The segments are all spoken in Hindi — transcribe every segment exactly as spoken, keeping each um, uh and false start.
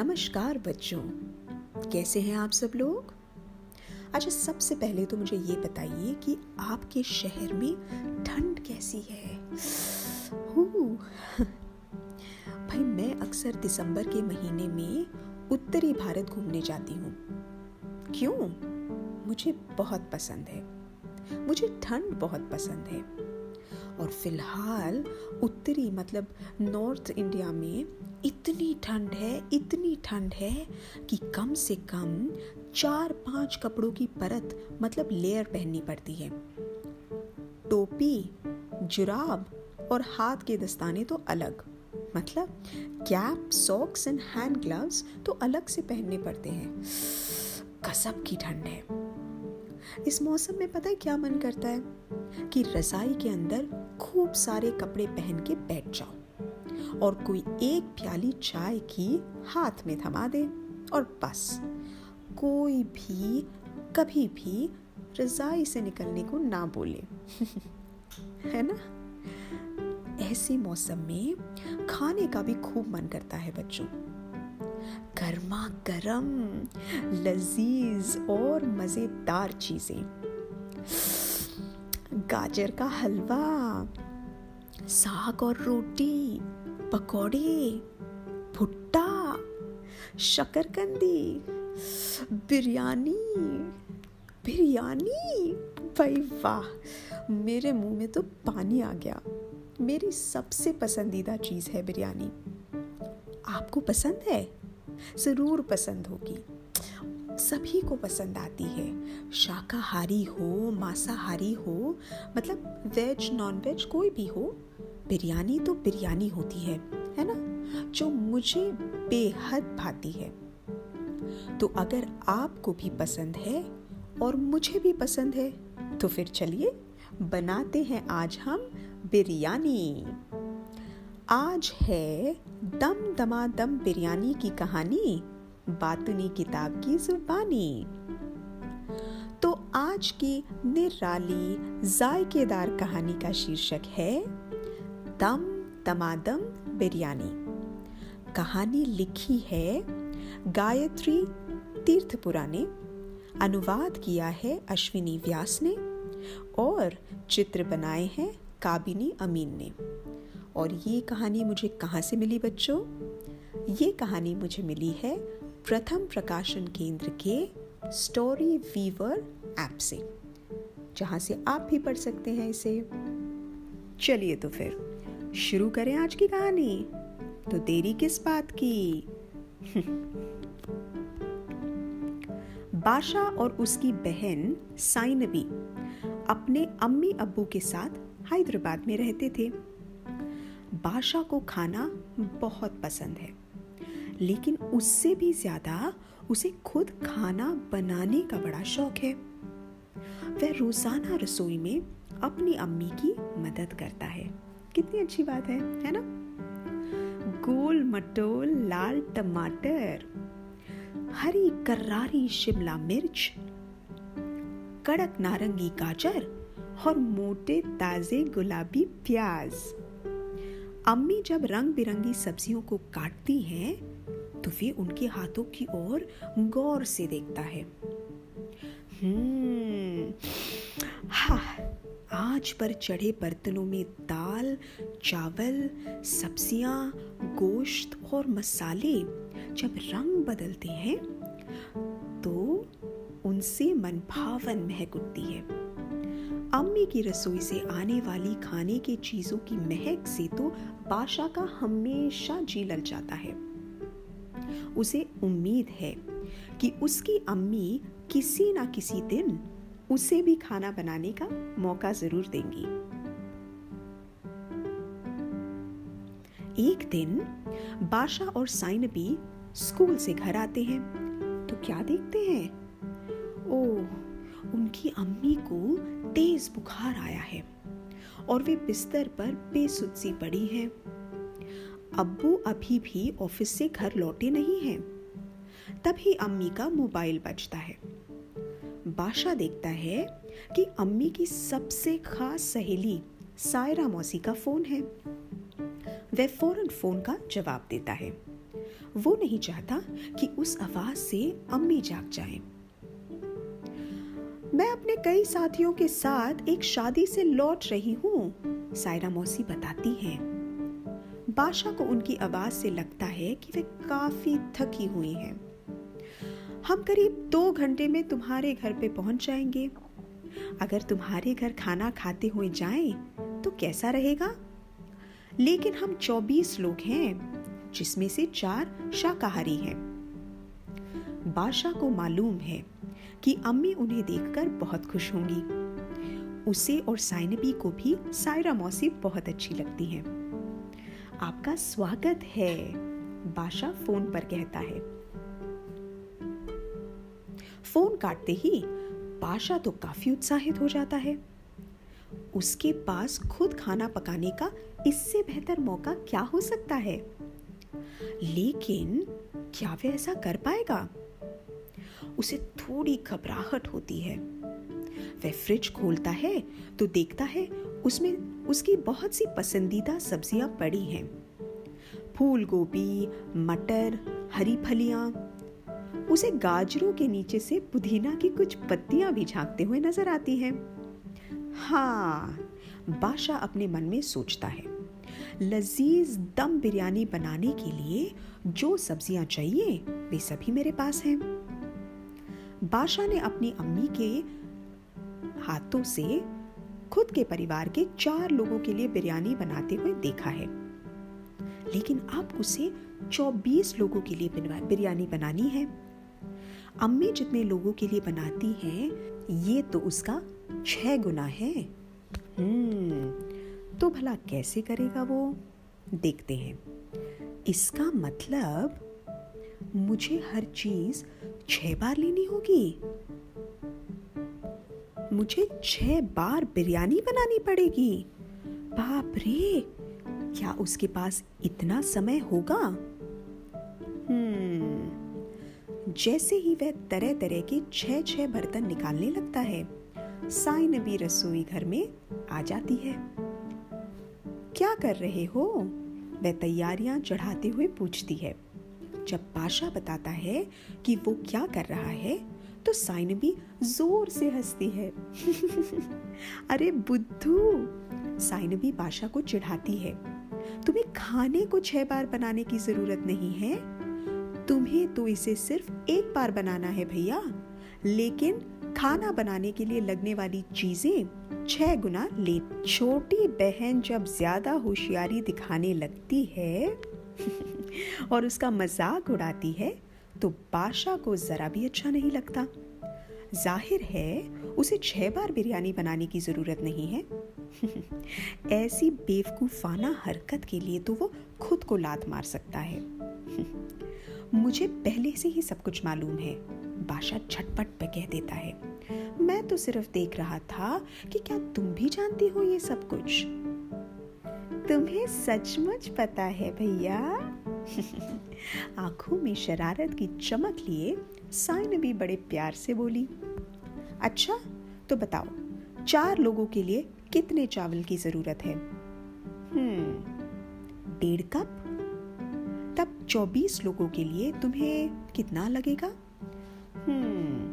नमस्कार बच्चों, कैसे हैं आप सब लोग। अच्छा, सबसे पहले तो मुझे ये बताइए कि आपके शहर में ठंड कैसी है। भाई मैं अक्सर दिसंबर के महीने में उत्तरी भारत घूमने जाती हूँ। क्यों? मुझे बहुत पसंद है, मुझे ठंड बहुत पसंद है। और फिलहाल उत्तरी मतलब नॉर्थ इंडिया में इतनी ठंड है, इतनी ठंड है कि कम से कम चार पांच कपड़ों की परत मतलब लेयर पहननी पड़ती है। टोपी, जुराब और हाथ के दस्ताने तो अलग, मतलब cap, socks and hand gloves तो अलग से पहनने पड़ते हैं। कसम की ठंड है। इस मौसम में पता है क्या मन करता है कि रजाई के अंदर खूब सारे कपड़े पहन के बैठ जाओ और कोई एक प्याली चाय की हाथ में थमा दे और बस, कोई भी कभी भी रजाई से निकलने को ना बोले। है ना, ऐसे मौसम में खाने का भी खूब मन करता है बच्चों। गर्मा गर्म लजीज और मजेदार चीजें, गाजर का हलवा, साग और रोटी, पकौड़े, भुट्टा, शकरकंदी, बिरयानी। बिरयानी भाई वाह, मेरे मुंह में तो पानी आ गया। मेरी सबसे पसंदीदा चीज है बिरयानी। आपको पसंद है? ज़रूर पसंद होगी, सभी को पसंद आती है। शाकाहारी हो, मांसाहारी हो, मतलब वेज नॉन वेज कोई भी हो, बिरयानी तो बिरयानी होती है, है ना, जो मुझे बेहद भाती है। तो अगर आपको भी पसंद है और मुझे भी पसंद है तो फिर चलिए बनाते हैं आज हम बिरयानी। आज है दम दमादम बिरयानी की कहानी, बातुनी किताब की जुबानी। तो आज की निराली जायकेदार कहानी का शीर्षक है दम दमादम बिरयानी। कहानी लिखी है गायत्री तीर्थपुरा ने, अनुवाद किया है अश्विनी व्यास ने और चित्र बनाए हैं काबिनी अमीन ने। और ये कहानी मुझे कहाँ से मिली बच्चों? ये कहानी मुझे मिली है प्रथम प्रकाशन केंद्र के स्टोरी वीवर ऐप से, जहाँ से आप भी पढ़ सकते हैं इसे। चलिए तो फिर शुरू करें आज की कहानी, तो देरी किस बात की। बाशा और उसकी बहन साइनबी अपने अम्मी अब्बू के साथ हैदराबाद में रहते थे। बाशा को खाना बहुत पसंद है, लेकिन उससे भी ज्यादा उसे खुद खाना बनाने का बड़ा शौक है। वह रोजाना रसोई में अपनी अम्मी की मदद करता है। कितनी अच्छी बात है, है ना। गोल मटोल लाल टमाटर, हरी करारी शिमला मिर्च, कड़क नारंगी गाजर और मोटे ताजे गुलाबी प्याज। अम्मी जब रंग बिरंगी सब्जियों को काटती हैं तो वे उनके हाथों की ओर गौर से देखता है। हम्म, हाँ, आंच पर चढ़े बर्तनों में दाल, चावल, सब्जियां, गोश्त और मसाले जब रंग बदलते हैं तो उनसे मनभावन महक उठती है। अम्मी की रसोई से आने वाली खाने के चीजों की महक से तो बाशा का हमेशा जी लग जाता है। उसे उम्मीद है कि उसकी अम्मी किसी ना किसी दिन उसे भी खाना बनाने का मौका जरूर देंगी। एक दिन बाशा और साइनबी स्कूल से घर आते हैं तो क्या देखते हैं? ओह, उनकी अम्मी को तेज बुखार आया है और वे बिस्तर पर बेसुध सी पड़ी हैं। अब्बू अभी भी ऑफिस से घर लौटे नहीं हैं। तभी अम्मी का मोबाइल बजता है। बाशा देखता है कि अम्मी की सबसे खास सहेली सायरा मौसी का फोन है। वह फौरन फोन का जवाब देता है वो नहीं चाहता कि उस आवाज से अम्मी जाग जाएं। मैं अपने कई साथियों के साथ एक शादी से लौट रही हूँ, सायरा मौसी बताती हैं। बाशा को उनकी आवाज से लगता है कि वे काफी थकी हुई हैं। हम करीब दो घंटे में तुम्हारे घर पे पहुंच जाएंगे। अगर तुम्हारे घर खाना खाते हुए जाएं तो कैसा रहेगा? लेकिन हम चौबीस लोग हैं, जिसमें से चार शाकाहारी हैं। बादशाह को मालूम है कि अम्मी उन्हें देखकर बहुत खुश होंगी। उसे और साइनबी को भी सायरा मौसी बहुत अच्छी लगती हैं। आपका स्वागत है, बादशाह फोन पर कहता है। फोन काटते ही बादशाह तो काफी उत्साहित हो जाता है। उसके पास खुद खाना पकाने का इससे बेहतर मौका क्या हो सकता है? लेकिन क्या वह ऐसा कर पाएगा? उसे थोड़ी घबराहट होती है। वह फ्रिज खोलता है तो देखता है उसमें उसकी बहुत सी पसंदीदा सब्जियां पड़ी हैं। फूल गोभी, मटर, हरी फलियां। उसे गाजरों के नीचे से पुदीना की कुछ पत्तियां भी झांकते हुए नजर आती हैं। हाँ, बादशाह अपने मन में सोचता है, लजीज दम बिरयानी बनाने के लिए जो सब्जियां चाहिए वे सभी मेरे पास हैं। बादशाह ने अपनी अम्मी के हाथों से खुद के परिवार के चार लोगों के लिए बिरयानी बनाते हुए देखा है, लेकिन अब उसे चौबीस लोगों के लिए बिरयानी बनानी है। अम्मी जितने लोगों के लिए बनाती हैं, ये तो उसका छह गुना है। हम्म, तो भला कैसे करेगा वो? देखते हैं। इसका मतलब मुझे हर चीज छह बार लेनी होगी। मुझे छह बार बिरयानी बनानी पड़ेगी। बाप रे, क्या उसके पास इतना समय होगा? हम्म, जैसे ही वह तरह तरह के छह छह बर्तन निकालने लगता है, साइन भी रसोई घर में आ जाती है। क्या कर रहे हो? वह तैयारियां चढ़ाते हुए पूछती है। जब बादशाह बताता है कि वो क्या कर रहा है तो साइन भी जोर से हंसती है। अरे बुद्धू, साइन भी बादशाह को चिढ़ाती है। तुम्हें खाने को छह बार बनाने की जरूरत नहीं है, तुम्हें तो इसे सिर्फ एक बार बनाना है भैया। लेकिन खाना बनाने के लिए लगने वाली चीजें छह गुना ले। छोटी बहन जब ज्यादा होशियारी दिखाने लगती है और उसका मजाक उड़ाती है तो बादशाह को जरा भी अच्छा नहीं लगता। जाहिर है उसे छह बार बिरयानी बनाने की जरूरत नहीं है। ऐसी बेवकूफाना हरकत के लिए तो वो खुद को लात मार सकता है। मुझे पहले से ही सब कुछ मालूम है, बादशाह झटपट पे कह देता है। मैं तो सिर्फ देख रहा था कि क्या तुम भी जानती हो ये सब कुछ। तुम्हें सचमुच पता है भैया। आंखों में शरारत की चमक लिए साइन भी बड़े प्यार से बोली। अच्छा तो बताओ, चार लोगों के लिए कितने चावल की जरूरत है? हम्म, डेढ़ कप। तब चौबीस लोगों के लिए तुम्हें कितना लगेगा? हम्म,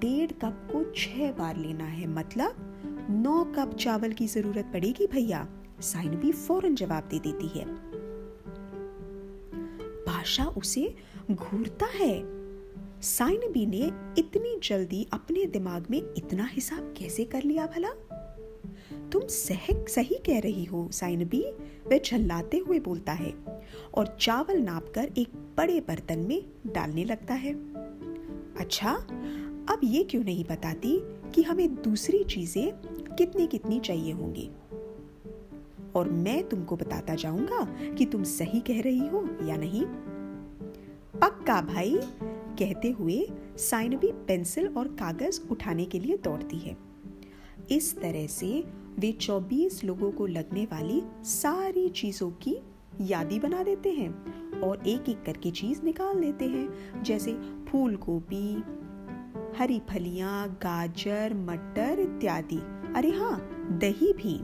डेढ़ कप को छह बार लेना है, मतलब नौ कप चावल की जरूरत पड़ेगी भैया, साइन भी फौरन जवाब दे देती है। बादशाह उसे घूरता है। साइनबी ने इतनी जल्दी अपने दिमाग में इतना हिसाब कैसे कर लिया भला? तुम सहक सही कह रही हो साइनबी, वह झल्लाते हुए बोलता है और चावल नापकर एक बड़े बर्तन में डालने लगता है। अच्छा, अब ये क्यों नहीं बताती कि हमें दूसरी चीजें कितनी कितनी चाहिए होंगी, और मैं तुमको बताता जाऊंगा कि तुम सही कह रही हो या नहीं। पक्का भाई, कहते हुए साइनबी पेंसिल और कागज उठाने के लिए दौड़ती है। इस तरह से वे चौबीस लोगों को लगने वाली सारी चीजों की यादी बना देते हैं और एक एक करके चीज निकाल देते हैं, जैसे फूल गोभी, हरी फलियां, गाजर, मटर इत्यादि। अरे हाँ, दही भी।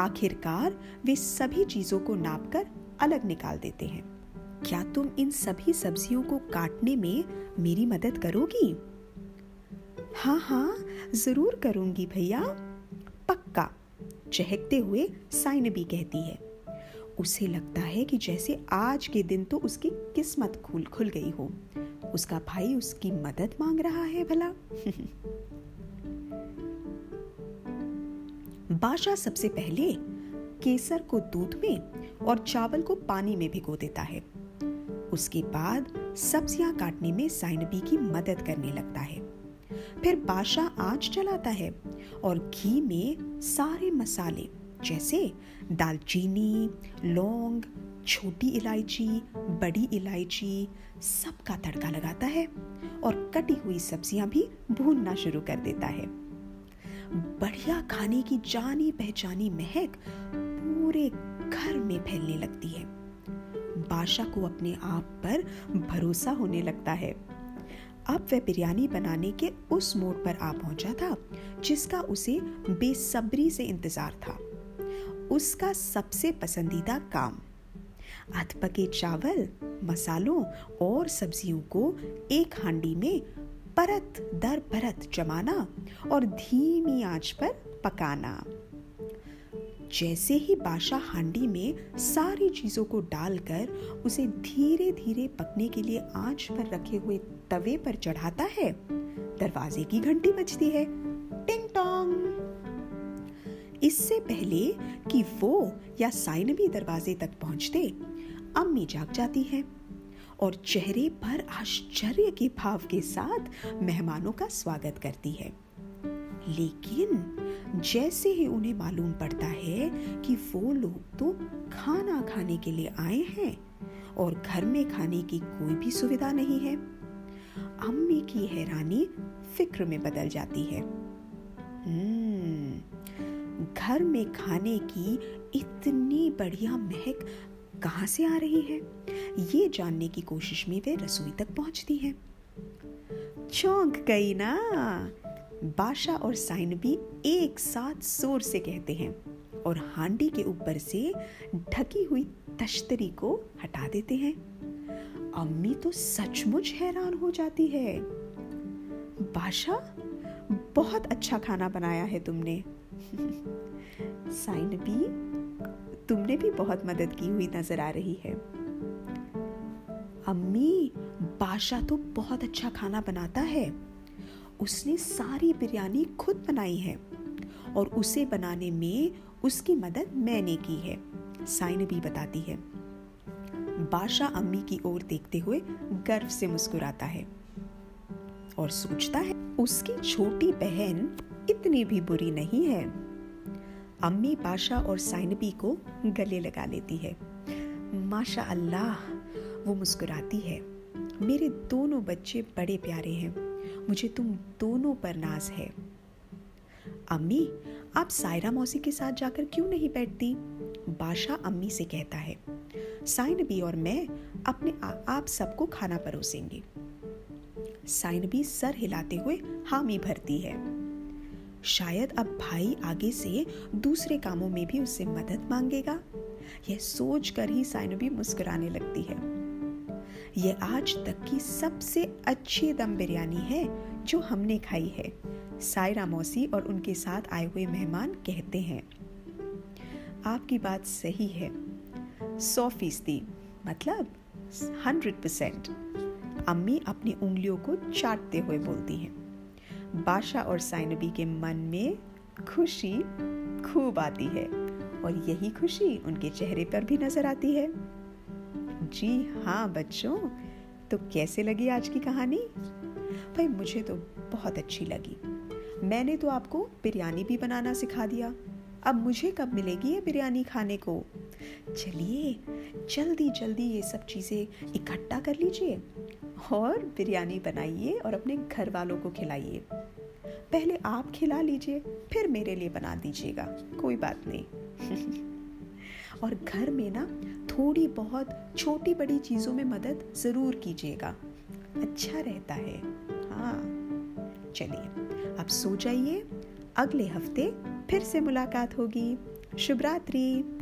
आखिरकार वे सभी चीजों को नापकर अलग निकाल देते हैं। क्या तुम इन सभी सब्जियों को काटने में मेरी मदद करोगी? हाँ हाँ जरूर करूंगी भैया, पक्का, चहकते हुए साइनबी कहती है। उसे लगता है कि जैसे आज के दिन तो उसकी किस्मत खुल खुल गई हो। उसका भाई उसकी मदद मांग रहा है भला। बादशाह सबसे पहले केसर को दूध में और चावल को पानी में भिगो देता है। उसके बाद सब्जियां काटने में साइनबी की मदद करने लगता है। फिर बादशाह आंच चलाता है और घी में सारे मसाले जैसे दालचीनी, लौंग, छोटी इलायची, बड़ी इलायची सबका तड़का लगाता है और कटी हुई सब्जियां भी भूनना शुरू कर देता है। बढ़िया खाने की जानी पहचानी महक पूरे घर में फैलने लगती है। बादशाह को अपने आप पर भरोसा होने लगता है। अब वह बिरयानी बनाने के उस मोड़ पर आ पहुंचा था जिसका उसे बेसब्री से इंतजार था। उसका सबसे पसंदीदा काम अधपके चावल, मसालों और सब्जियों को एक हांडी में परत दर परत जमाना और धीमी आंच पर पकाना। जैसे ही बादशाह हांडी में सारी चीजों को डालकर उसे धीरे धीरे पकने के लिए आंच पर रखे हुए तवे पर चढ़ाता है, दरवाजे की घंटी बजती है, टिंग टोंग। इससे पहले कि वो या साइनबी दरवाजे तक पहुंचते, अम्मी जाग जाती है और चेहरे पर आश्चर्य के भाव के साथ मेहमानों का स्वागत करती है। लेकिन जैसे ही उन्हें मालूम पड़ता है कि वो लोग तो खाना खाने के लिए आए हैं और घर में खाने की कोई भी सुविधा नहीं है, अम्मी की हैरानी फिक्र में बदल जाती है। हम्म, घर में खाने की इतनी बढ़िया महक कहाँ से आ रही है? ये जानने की कोशिश में वे रसोई तक पहुंचती है। चौंक गई ना? बादशाह और साइनबी एक साथ जोर से कहते हैं और हांडी के ऊपर से ढकी हुई तश्तरी को हटा देते हैं। अम्मी तो सचमुच हैरान हो जाती है। बादशाह, बहुत अच्छा खाना बनाया है तुमने। साइनबी, तुमने भी बहुत मदद की हुई नजर आ रही है। अम्मी, बादशाह तो बहुत अच्छा खाना बनाता है। उसने सारी बिरयानी खुद बनाई है और उसे बनाने में उसकी मदद मैंने की है, साइनबी बताती है। बादशाह अम्मी की ओर देखते हुए गर्व से मुस्कुराता है और सोचता है उसकी छोटी बहन इतनी भी बुरी नहीं है। अम्मी बादशाह और साइनबी को गले लगा लेती है। माशा अल्लाह, वो मुस्कुराती है। मेरे दोनों बच्चे बड़े प्यारे हैं, मुझे तुम दोनों पर नाज है। अम्मी, आप सायरा मौसी के साथ जाकर क्यों नहीं बैठती? बादशाह अम्मी से कहता है। साइनबी और मैं अपने आ, आप सबको खाना परोसेंगे। साइनबी सर हिलाते हुए हामी भरती है। शायद अब भाई आगे से दूसरे कामों में भी उससे मदद मांगेगा, यह सोच कर ही साइनबी मुस्कुराने लगती है। यह आज तक की सबसे अच्छी दम बिरयानी है जो हमने खाई है, सायरा मौसी और उनके साथ आए हुए मेहमान कहते हैं। आपकी बात सही है, सौ फीसदी, मतलब हंड्रेड परसेंट, अम्मी अपनी उंगलियों को चाटते हुए बोलती हैं। बादशाह और साइनबी के मन में खुशी खूब आती है और यही खुशी उनके चेहरे पर भी नजर आती है। जी हाँ बच्चों, तो कैसे लगी आज की कहानी? भाई मुझे तो बहुत अच्छी लगी। मैंने तो आपको बिरयानी भी बनाना सिखा दिया। अब मुझे कब मिलेगी ये बिरयानी खाने को? चलिए जल्दी जल्दी ये सब चीज़ें इकट्ठा कर लीजिए और बिरयानी बनाइए और अपने घर वालों को खिलाइए। पहले आप खिला लीजिए, फिर मेरे लिए बना दीजिएगा, कोई बात नहीं। और घर में ना थोड़ी बहुत छोटी बड़ी चीज़ों में मदद ज़रूर कीजिएगा, अच्छा रहता है। हाँ, चलिए अब सो जाइए, अगले हफ्ते फिर से मुलाकात होगी। शुभ रात्रि।